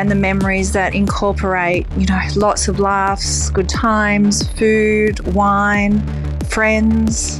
and the memories that incorporate, you know, lots of laughs, good times, food, wine, friends.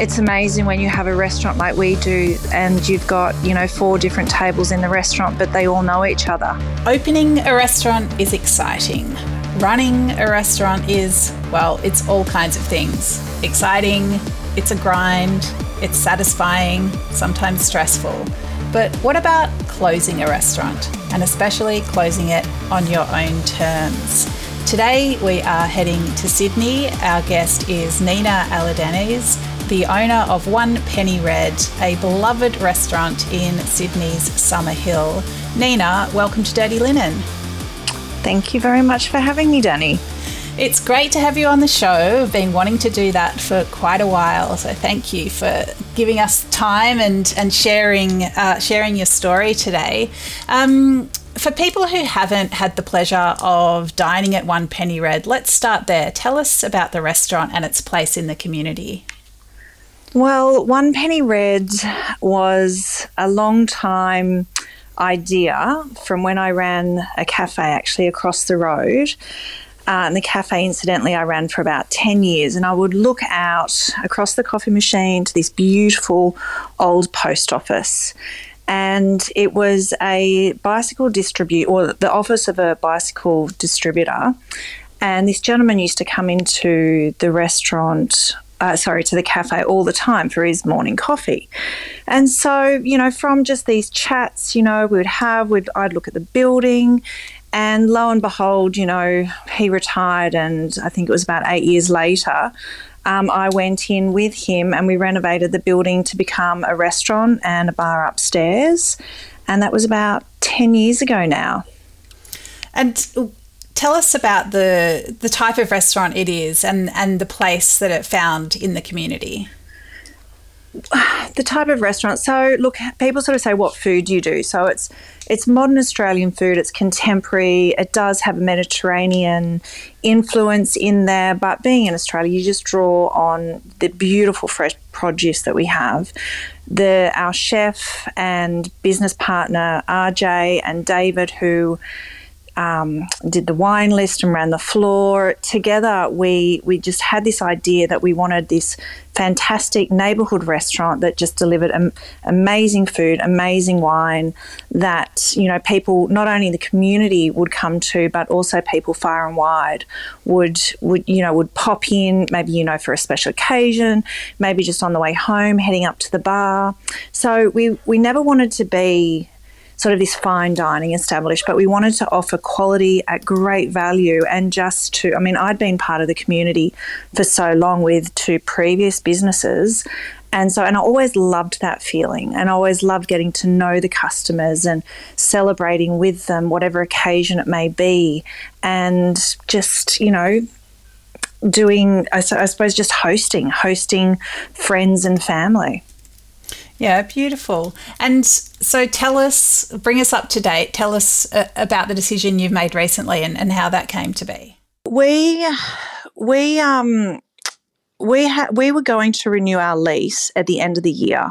It's amazing when you have a restaurant like we do and you've got, you know, 4 different tables in the restaurant, but they all know each other. Opening a restaurant is exciting. Running a restaurant is, well, it's all kinds of things. Exciting, it's a grind, it's satisfying, sometimes stressful. But what about closing a restaurant, and especially closing it on your own terms? Today we are heading to Sydney. Our guest is Nina Alidenes, the owner of One Penny Red, a beloved restaurant in Sydney's Summer Hill. Nina, welcome to Dirty Linen. Thank you very much for having me, Dani. It's great to have you on the show. I've been wanting to do that for quite a while, so thank you for giving us time and sharing your story today. For people who haven't had the pleasure of dining at One Penny Red, let's start there. Tell us about the restaurant and its place in the community. Well, One Penny Red was a long time idea from when I ran a cafe actually across the road, and the cafe incidentally I ran for about 10 years, and I would look out across the coffee machine to this beautiful old post office, and it was a bicycle distribute, or the office of a bicycle distributor, and this gentleman used to come into the restaurant to the cafe all the time for his morning coffee. And so, you know, from just these chats, you know, I'd look at the building, and lo and behold, you know, he retired, and I think it was about 8 years later, I went in with him and we renovated the building to become a restaurant and a bar upstairs, and that was about 10 years ago now. And tell us about the type of restaurant it is and the place that it found in the community. The type of restaurant. So, look, people sort of say, what food do you do? So it's modern Australian food. It's contemporary. It does have a Mediterranean influence in there. But being in Australia, you just draw on the beautiful fresh produce that we have. Our chef and business partner, RJ and David, who did the wine list and ran the floor. Together we just had this idea that we wanted this fantastic neighbourhood restaurant that just delivered amazing food, amazing wine that, you know, people not only in the community would come to, but also people far and wide would pop in, maybe, you know, for a special occasion, maybe just on the way home heading up to the bar. So we never wanted to be sort of this fine dining established, but we wanted to offer quality at great value. And I'd been part of the community for so long with 2 previous businesses. And I always loved that feeling, and I always loved getting to know the customers and celebrating with them, whatever occasion it may be. And just, you know, I suppose just hosting friends and family. Yeah, beautiful. And so bring us up to date. Tell us about the decision you've made recently and how that came to be. We were going to renew our lease at the end of the year,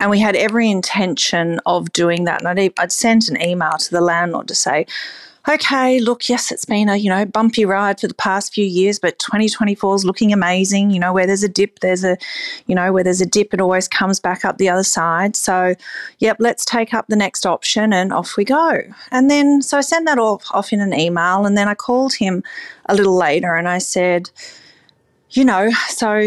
and we had every intention of doing that. And I'd sent an email to the landlord to say, okay, look, yes, it's been a, you know, bumpy ride for the past few years, but 2024 is looking amazing. You know, where there's a dip, it always comes back up the other side. So, yep, let's take up the next option, and off we go. And then, so I sent that off in an email, and then I called him a little later and I said, you know,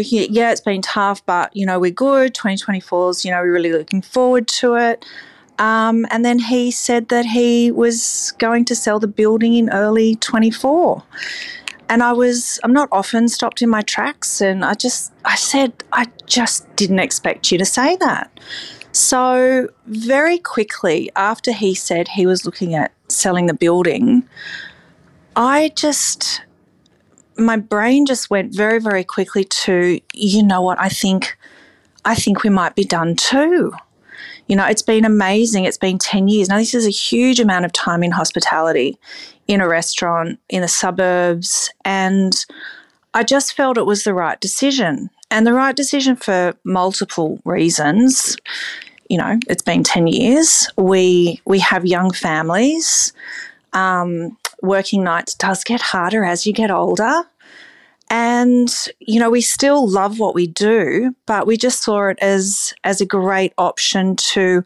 yeah, it's been tough, but, you know, we're good. 2024's, you know, we're really looking forward to it. And then he said that he was going to sell the building in early 24. And I'm not often stopped in my tracks, and I just didn't expect you to say that. So very quickly after he said he was looking at selling the building, my brain just went very, very quickly to, you know what, I think we might be done too. You know, it's been amazing. It's been 10 years. Now, this is a huge amount of time in hospitality, in a restaurant, in the suburbs, and I just felt it was the right decision, and the right decision for multiple reasons. You know, it's been 10 years. We have young families. working nights does get harder as you get older. And, you know, we still love what we do, but we just saw it as a great option to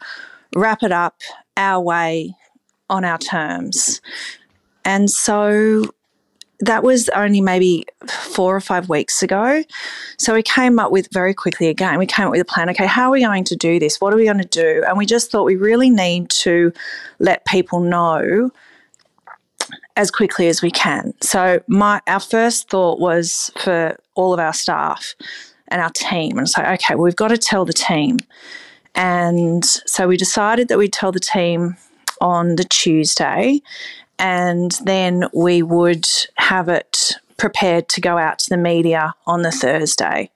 wrap it up our way on our terms. And so that was only maybe 4 or 5 weeks ago. So we came up with very quickly again, we came up with a plan, okay, how are we going to do this? What are we going to do? And we just thought we really need to let people know as quickly as we can. So our first thought was for all of our staff and our team. And it's like, okay, well, we've got to tell the team. And so we decided that we'd tell the team on the Tuesday, and then we would have it prepared to go out to the media on the Thursday.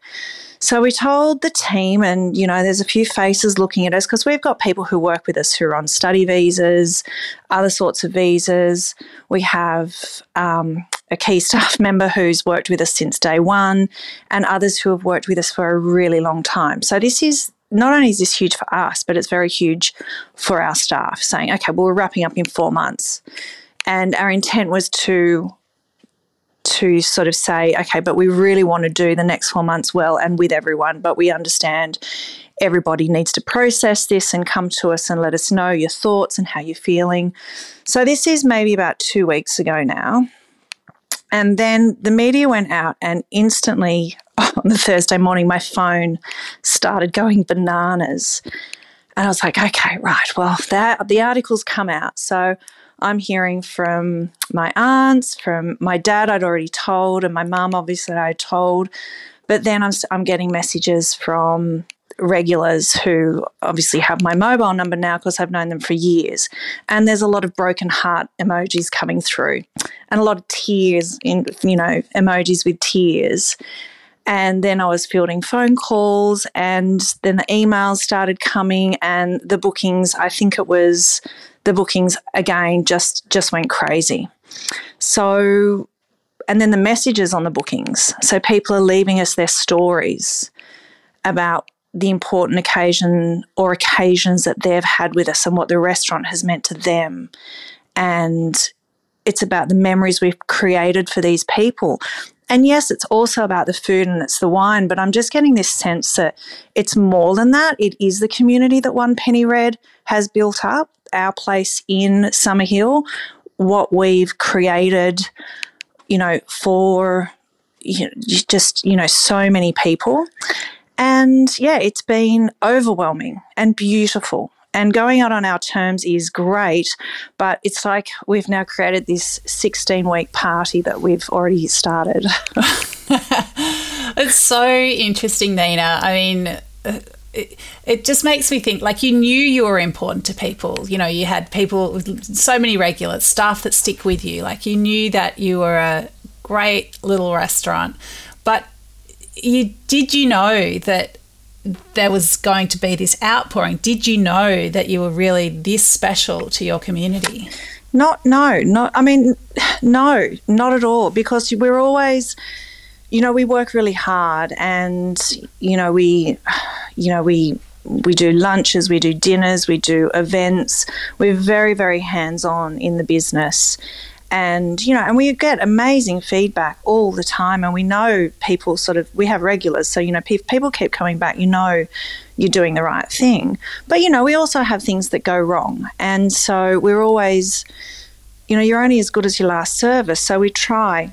So we told the team, and, you know, there's a few faces looking at us because we've got people who work with us who are on study visas, other sorts of visas. We have a key staff member who's worked with us since day one, and others who have worked with us for a really long time. So this is, not only is this huge for us, but it's very huge for our staff, saying, okay, well, we're wrapping up in 4 months. And our intent was to sort of say, okay, but we really want to do the next 4 months well and with everyone, but we understand everybody needs to process this and come to us and let us know your thoughts and how you're feeling. So this is maybe about 2 weeks ago now. And then the media went out, and instantly on the Thursday morning my phone started going bananas. And I was like, okay, right, well, that the article's come out. So I'm hearing from my aunts, from my dad I'd already told, and my mum obviously I told, but then I'm getting messages from regulars who obviously have my mobile number now because I've known them for years, and there's a lot of broken heart emojis coming through and a lot of tears, in, you know, emojis with tears. And then I was fielding phone calls, and then the emails started coming, and the bookings, I think it was the bookings again just went crazy. So, and then the messages on the bookings. So people are leaving us their stories about the important occasion or occasions that they've had with us and what the restaurant has meant to them. And it's about the memories we've created for these people. And yes, it's also about the food and it's the wine, but I'm just getting this sense that it's more than that. It is the community that One Penny Red has built up, our place in Summer Hill, what we've created, you know, for just, you know, so many people. And, yeah, it's been overwhelming and beautiful. And going out on our terms is great, but it's like we've now created this 16-week party that we've already started. It's so interesting, Nina. I mean, it just makes me think, like, you knew you were important to people. You know, you had people with so many regulars, staff that stick with you. Like, you knew that you were a great little restaurant, but did you know that there was going to be this outpouring? Did you know that you were really this special to your community? No, not at all, because we're always, you know, we work really hard, and, you know, we do lunches, we do dinners, we do events. We're very, very hands-on in the business. And, you know, and we get amazing feedback all the time, and we know people sort of, we have regulars, so, you know, people keep coming back, you know, you're doing the right thing. But, you know, we also have things that go wrong, and so we're always, you know, you're only as good as your last service, so we try,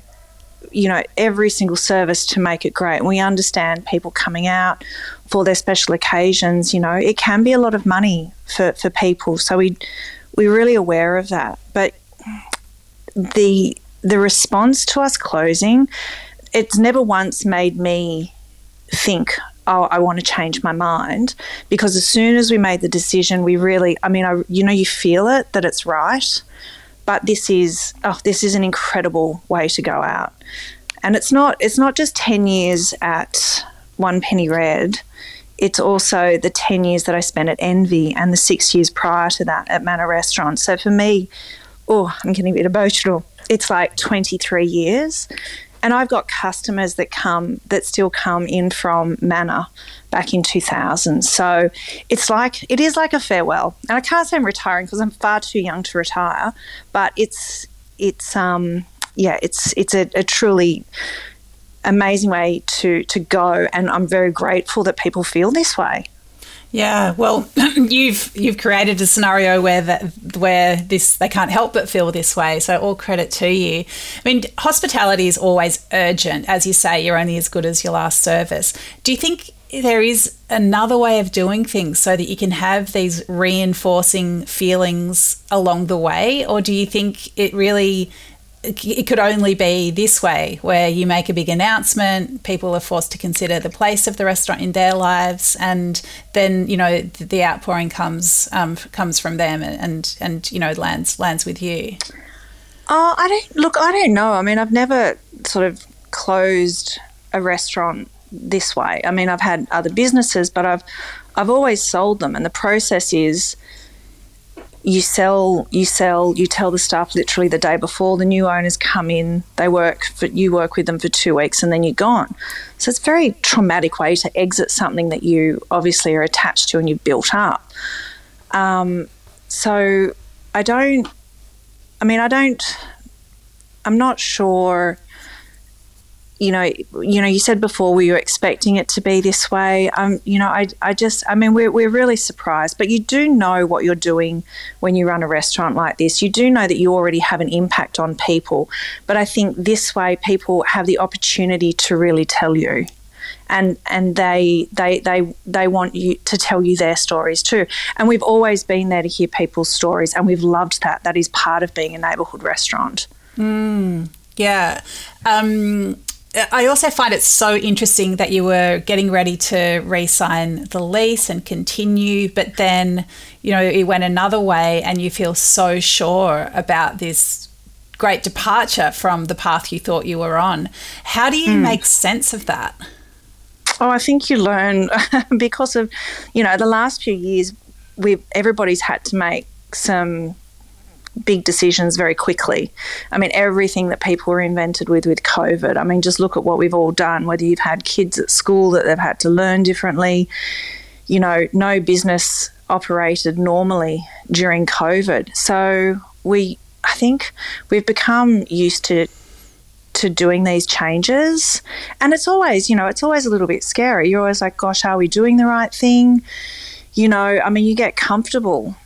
you know, every single service to make it great. And we understand people coming out for their special occasions, you know, it can be a lot of money for people, so we're really aware of that. But the response to us closing, it's never once made me think, oh, I want to change my mind, because as soon as we made the decision, we really, I mean, you know, you feel it, that it's right, but this is an incredible way to go out. And it's not just 10 years at One Penny Red, it's also the 10 years that I spent at Envy and the 6 years prior to that at Manor Restaurant. So for me, oh, I'm getting a bit emotional. It's like 23 years, And I've got customers that still come in from Manor back in 2000. So it is like a farewell. And I can't say I'm retiring because I'm far too young to retire, but it's a truly amazing way to go, and I'm very grateful that people feel this way. Yeah, well, you've created a scenario where they can't help but feel this way. So all credit to you. I mean, hospitality is always urgent. As you say, you're only as good as your last service. Do you think there is another way of doing things so that you can have these reinforcing feelings along the way, or do you think it could only be this way, where you make a big announcement, people are forced to consider the place of the restaurant in their lives, and then, you know, the outpouring comes from them and you know, lands with you? Oh, I don't know. I mean, I've never sort of closed a restaurant this way. I mean, I've had other businesses, but I've always sold them, and the process is you tell the staff literally the day before. The new owners come in, you work with them for 2 weeks and then you're gone. So it's a very traumatic way to exit something that you obviously are attached to and you've built up. I'm not sure, you know, you said before, were you expecting it to be this way? We're really surprised, but you do know what you're doing when you run a restaurant like this. You do know that you already have an impact on people, but I think this way people have the opportunity to really tell you, and they want you to tell you their stories too. And we've always been there to hear people's stories, and we've loved that. That is part of being a neighbourhood restaurant. Mm, yeah. I also find it so interesting that you were getting ready to re-sign the lease and continue, but then, you know, it went another way and you feel so sure about this great departure from the path you thought you were on. How do you make sense of that? Oh, I think you learn because of, you know, the last few years, everybody's had to make some big decisions very quickly. I mean, everything that people were invented with COVID. I mean, just look at what we've all done, whether you've had kids at school that they've had to learn differently. You know, no business operated normally during COVID. So I think we've become used to doing these changes. And it's always a little bit scary. You're always like, gosh, are we doing the right thing? You know, I mean, you get comfortable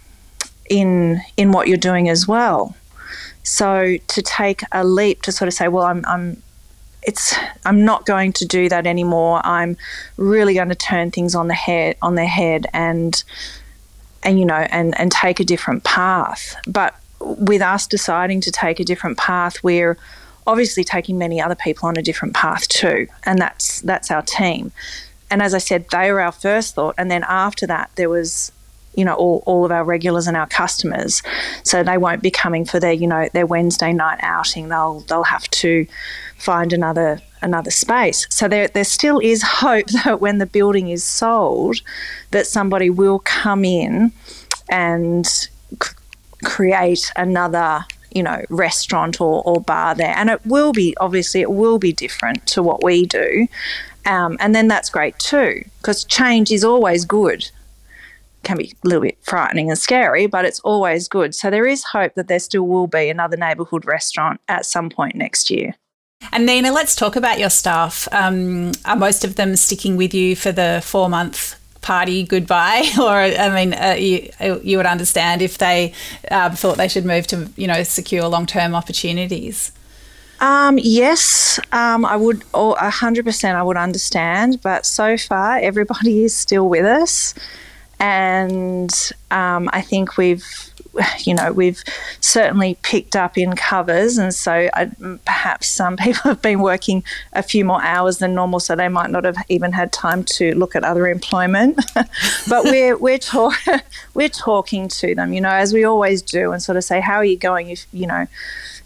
in what you're doing as well. So to take a leap to sort of say, well, I'm not going to do that anymore. I'm really going to turn things on their head and you know, and take a different path. But with us deciding to take a different path, we're obviously taking many other people on a different path too, and that's our team. And as I said, they were our first thought, and then after that there was, you know, all of our regulars and our customers. So they won't be coming for their, you know, their Wednesday night outing. They'll have to find another space. So there still is hope that when the building is sold, that somebody will come in and create another, you know, restaurant or bar there. And it will be different to what we do. And then that's great too, because change is always good. Can be a little bit frightening and scary, but it's always good. So there is hope that there still will be another neighbourhood restaurant at some point next year. And Nina, let's talk about your staff. Are most of them sticking with you for the 4-month party goodbye? Or, I mean, you would understand if they thought they should move to, you know, secure long-term opportunities. Yes, I would 100%. I would understand. But so far, everybody is still with us. And I think we've certainly picked up in covers, and so perhaps some people have been working a few more hours than normal, so they might not have even had time to look at other employment. But we're talking to them, you know, as we always do, and sort of say, how are you going? If you know,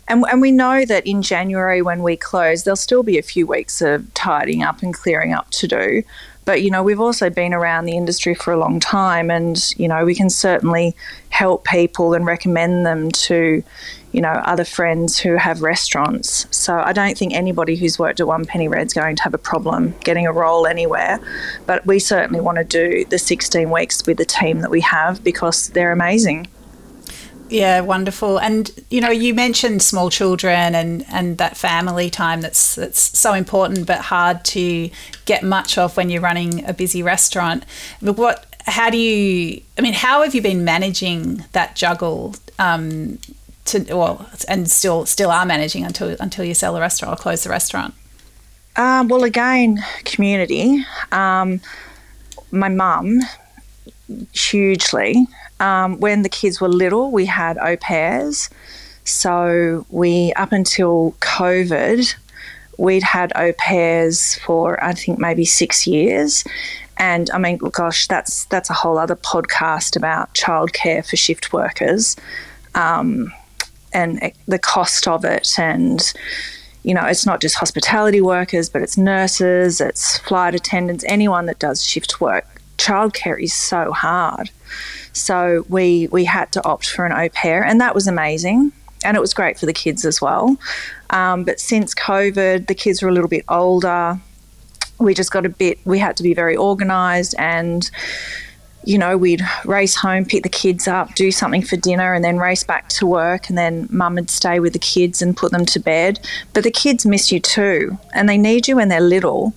and we know that in January when we close, there'll still be a few weeks of tidying up and clearing up to do. But, you know, we've also been around the industry for a long time and, you know, we can certainly help people and recommend them to, you know, other friends who have restaurants. So I don't think anybody who's worked at One Penny Red's going to have a problem getting a role anywhere. But we certainly want to do the 16 weeks with the team that we have because they're amazing. Yeah, wonderful. And, you know, you mentioned small children and that family time that's so important but hard to get much of when you're running a busy restaurant. But how have you been managing that juggle and still are managing until you sell the restaurant or close the restaurant? Well, again, community. My mum, hugely. When the kids were little, we had au pairs. So up until COVID, we'd had au pairs for I think maybe 6 years. And I mean, gosh, that's a whole other podcast about childcare for shift workers and the cost of it. And, you know, it's not just hospitality workers, but it's nurses, it's flight attendants, anyone that does shift work. Childcare is so hard. So we had to opt for an au pair, and that was amazing, and it was great for the kids as well. But since COVID, the kids were a little bit older. We just got we had to be very organised, and, you know, we'd race home, pick the kids up, do something for dinner, and then race back to work, and then mum would stay with the kids and put them to bed. But the kids miss you too, and they need you when they're little.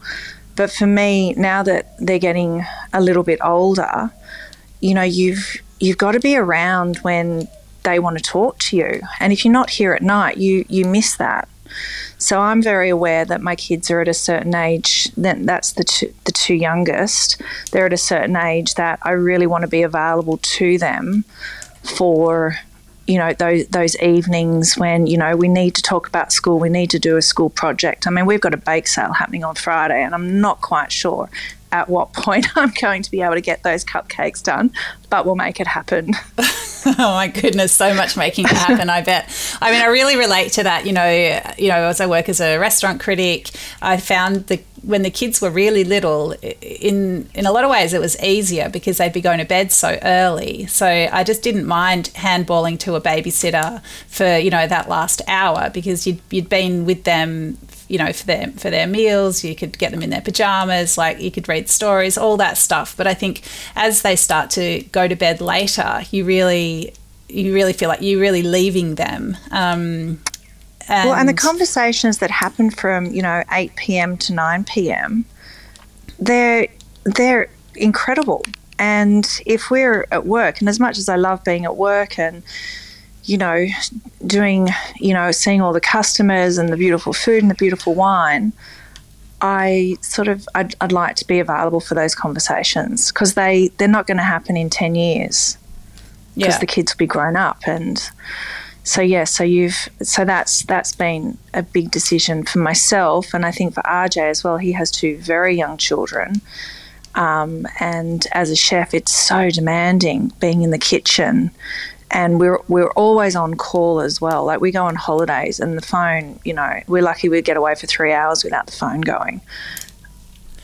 But for me, now that they're getting a little bit older, you know, you've got to be around when they want to talk to you. And if you're not here at night, you miss that. So I'm very aware that my kids are at a certain age, that's the two youngest, they're at a certain age that I really want to be available to them for, you know, those evenings when, you know, we need to talk about school, we need to do a school project. I mean, we've got a bake sale happening on Friday and I'm not quite sure at what point I'm going to be able to get those cupcakes done, but we'll make it happen. Oh my goodness, so much making it happen, I bet. I mean, I really relate to that, you know, as I work as a restaurant critic, I found when the kids were really little, in a lot of ways it was easier because they'd be going to bed so early. So I just didn't mind handballing to a babysitter for, you know, that last hour because you'd been with them, you know, for their meals, you could get them in their pajamas, like you could read stories, all that stuff. But I think as they start to go to bed later, you really feel like you're really leaving them. And the conversations that happen from, you know, 8 p.m. to 9 p.m., they're incredible. And if we're at work, and as much as I love being at work and, you know, doing, you know, seeing all the customers and the beautiful food and the beautiful wine, I'd like to be available for those conversations because they're not going to happen in 10 years because the kids will be grown up. And So that's been a big decision for myself, and I think for RJ as well. He has two very young children, and as a chef, it's so demanding being in the kitchen, and we're always on call as well. Like we go on holidays, and the phone, you know, we're lucky we get away for 3 hours without the phone going,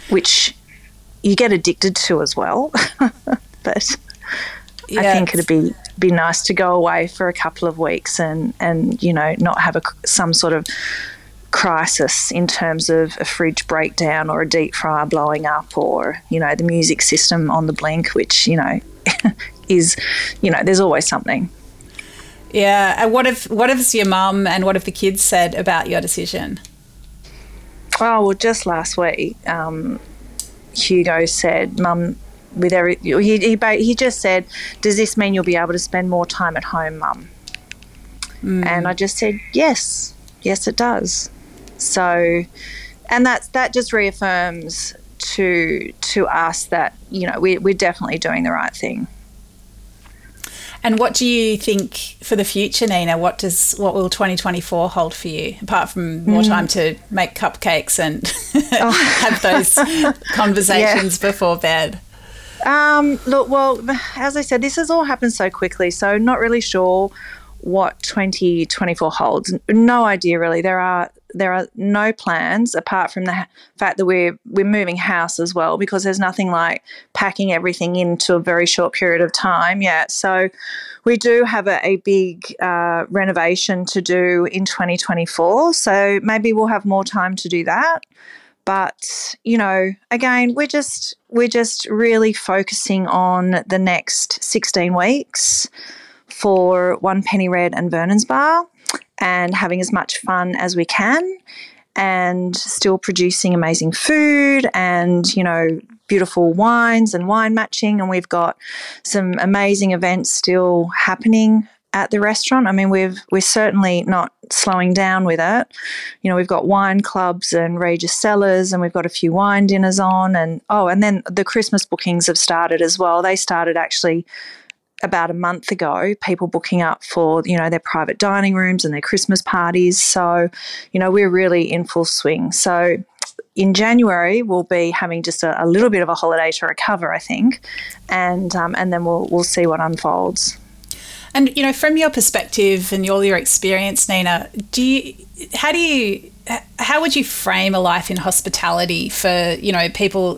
which you get addicted to as well. But yeah. I think it'd be nice to go away for a couple of weeks and you know, not have some sort of crisis in terms of a fridge breakdown or a deep fryer blowing up or, you know, the music system on the blink, which, you know, is, you know, there's always something. Yeah. And what has your mum and what have the kids said about your decision? Oh, well, just last week, Hugo said, Mum, with every, he just said, does this mean you'll be able to spend more time at home, Mum? Mm. And I just said, yes, it does. So, and that just reaffirms to us that, you know, we're definitely doing the right thing. And what do you think for the future, Nina? What will 2024 hold for you, apart from more time to make cupcakes and have those conversations before bed? Look, well, as I said, this has all happened so quickly, so not really sure what 2024 holds. No idea really. There are there are no plans apart from the fact that we're moving house as well, because there's nothing like packing everything into a very short period of time yet. So we do have a big renovation to do in 2024, so maybe we'll have more time to do that. But, you know, again, we're just really focusing on the next 16 weeks for One Penny Red and Vernon's Bar, and having as much fun as we can, and still producing amazing food and, you know, beautiful wines and wine matching. And we've got some amazing events still happening at the restaurant. I mean, we're certainly not slowing down with it. You know, we've got wine clubs and Rageous Cellars, and we've got a few wine dinners on, and then the Christmas bookings have started as well. They started actually about a month ago, people booking up for, you know, their private dining rooms and their Christmas parties. So, you know, we're really in full swing. So in January, we'll be having just a little bit of a holiday to recover, I think, and then we'll see what unfolds. And, you know, from your perspective and all your experience, Nina, how would you frame a life in hospitality for, you know, people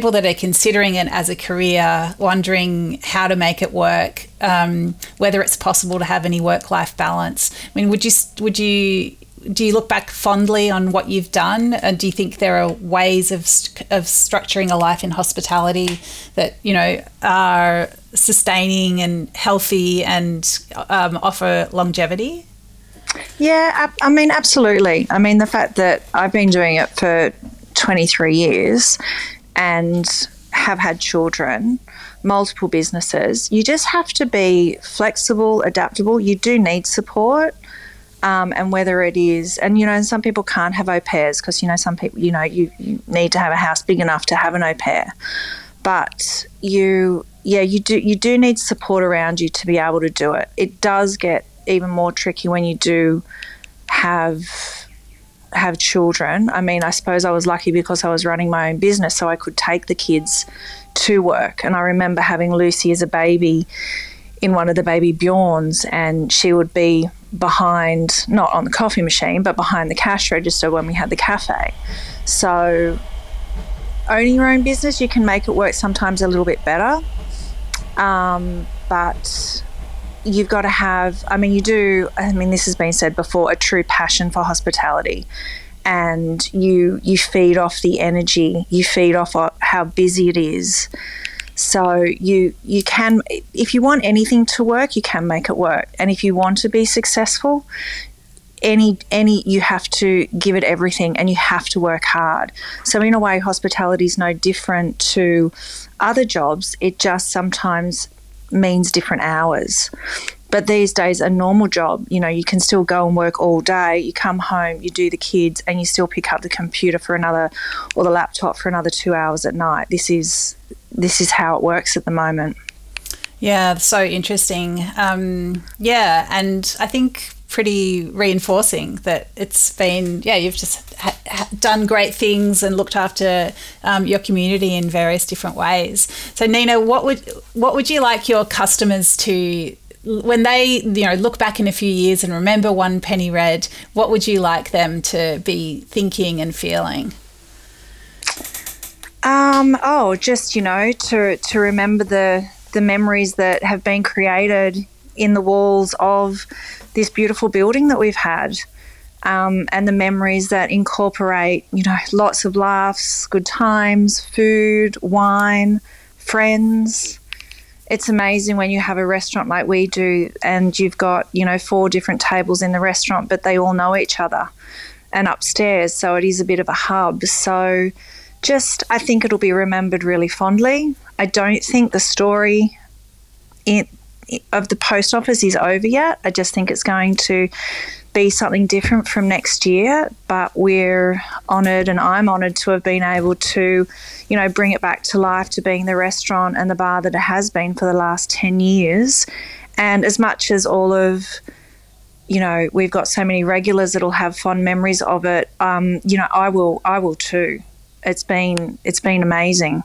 that are considering it as a career, wondering how to make it work, whether it's possible to have any work-life balance? I mean, do you look back fondly on what you've done, and do you think there are ways of structuring a life in hospitality that, you know, are sustaining and healthy and offer longevity? Yeah, I mean, absolutely. I mean, the fact that I've been doing it for 23 years and have had children, multiple businesses, you just have to be flexible, adaptable. You do need support. And whether it is, and, you know, and some people can't have au pairs because, you know, some people, you know, you need to have a house big enough to have an au pair. But you do need support around you to be able to do it. It does get even more tricky when you do have children. I mean, I suppose I was lucky because I was running my own business, so I could take the kids to work. And I remember having Lucy as a baby in one of the baby Bjorns, and she would be behind, not on the coffee machine, but behind the cash register when we had the cafe. So owning your own business, you can make it work sometimes a little bit better, but you've got to have, this has been said before, a true passion for hospitality, and you feed off the energy, you feed off how busy it is. So you can, if you want anything to work, you can make it work. And if you want to be successful, you have to give it everything, and you have to work hard. So in a way, hospitality is no different to other jobs. It just sometimes means different hours. But these days, a normal job, you know, you can still go and work all day. You come home, you do the kids, and you still pick up the computer or the laptop for another 2 hours at night. This is how it works at the moment. Yeah, so interesting. And I think pretty reinforcing that it's been, you've just done great things and looked after your community in various different ways. So, Nina, what would you like your customers to, when they, you know, look back in a few years and remember One Penny Red, what would you like them to be thinking and feeling? Just, you know, to remember the memories that have been created in the walls of this beautiful building that we've had, and the memories that incorporate, you know, lots of laughs, good times, food, wine, friends. It's amazing when you have a restaurant like we do, and you've got, you know, 4 different tables in the restaurant, but they all know each other, and upstairs, so it is a bit of a hub. So just, I think it'll be remembered really fondly. I don't think the story of the post office is over yet. I just think it's going to be something different from next year, but we're honoured, and I'm honoured to have been able to, you know, bring it back to life, to being the restaurant and the bar that it has been for the last 10 years. And as much as all of, you know, we've got so many regulars that'll have fond memories of it, you know, I will too. It's been amazing.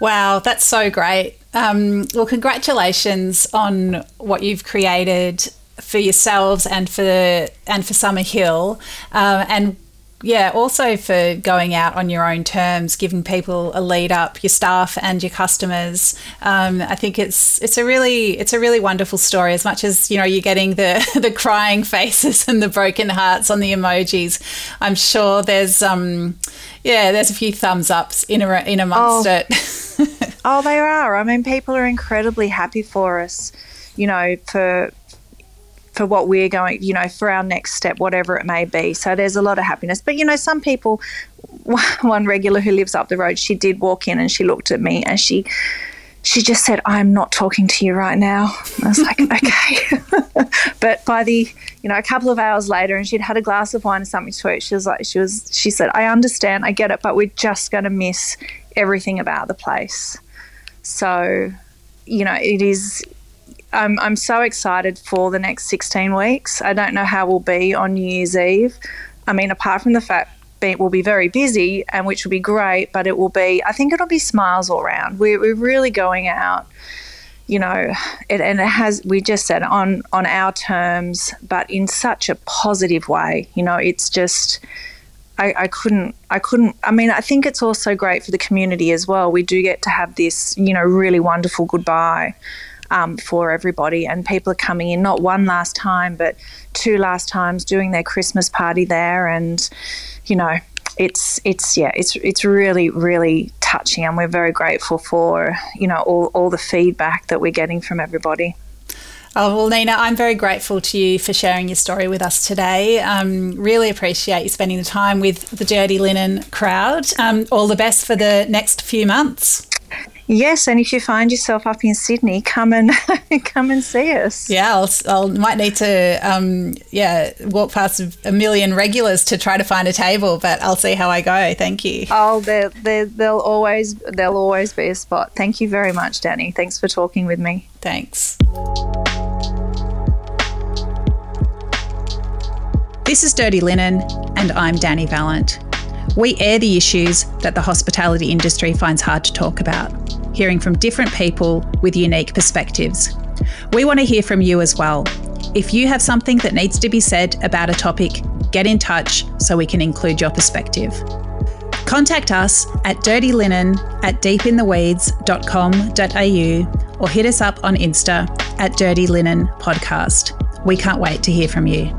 Wow, that's so great. Well, congratulations on what you've created for yourselves and for Summer Hill, and yeah, also for going out on your own terms, giving people a lead up, your staff and your customers. I think it's a really wonderful story. As much as, you know, you're getting the crying faces and the broken hearts on the emojis, I'm sure there's a few thumbs ups in amongst it. Oh, they are. I mean, people are incredibly happy for us, you know, for what we're going, you know, for our next step, whatever it may be. So there's a lot of happiness. But, you know, some people, one regular who lives up the road, she did walk in and she looked at me and she just said, "I'm not talking to you right now." And I was like, okay. But by the, you know, a couple of hours later, and she'd had a glass of wine or something to it, she said, "I understand, I get it, but we're just going to miss everything about the place." So, you know, it is... I'm so excited for the next 16 weeks. I don't know how we'll be on New Year's Eve. I mean, apart from the fact that we'll be very busy, and which will be great, but I think it'll be smiles all around. We're really going out, you know, we just said on our terms, but in such a positive way. You know, it's just, I mean, I think it's also great for the community as well. We do get to have this, you know, really wonderful goodbye for everybody, and people are coming in not one last time but two last times, doing their Christmas party there, and you know it's really, really touching, and we're very grateful for, you know, all the feedback that we're getting from everybody. Oh, well, Nina, I'm very grateful to you for sharing your story with us today. Really appreciate you spending the time with the Dirty Linen crowd. All the best for the next few months. Yes, and if you find yourself up in Sydney, come and see us. Yeah, I'll might need to walk past a million regulars to try to find a table, but I'll see how I go. Thank you. Oh, there'll always be a spot. Thank you very much, Dani. Thanks for talking with me. Thanks. This is Dirty Linen, and I'm Dani Valent. We air the issues that the hospitality industry finds hard to talk about, hearing from different people with unique perspectives. We want to hear from you as well. If you have something that needs to be said about a topic, get in touch so we can include your perspective. Contact us at dirtylinen@deepintheweeds.com.au or hit us up on Insta @dirtylinenpodcast. We can't wait to hear from you.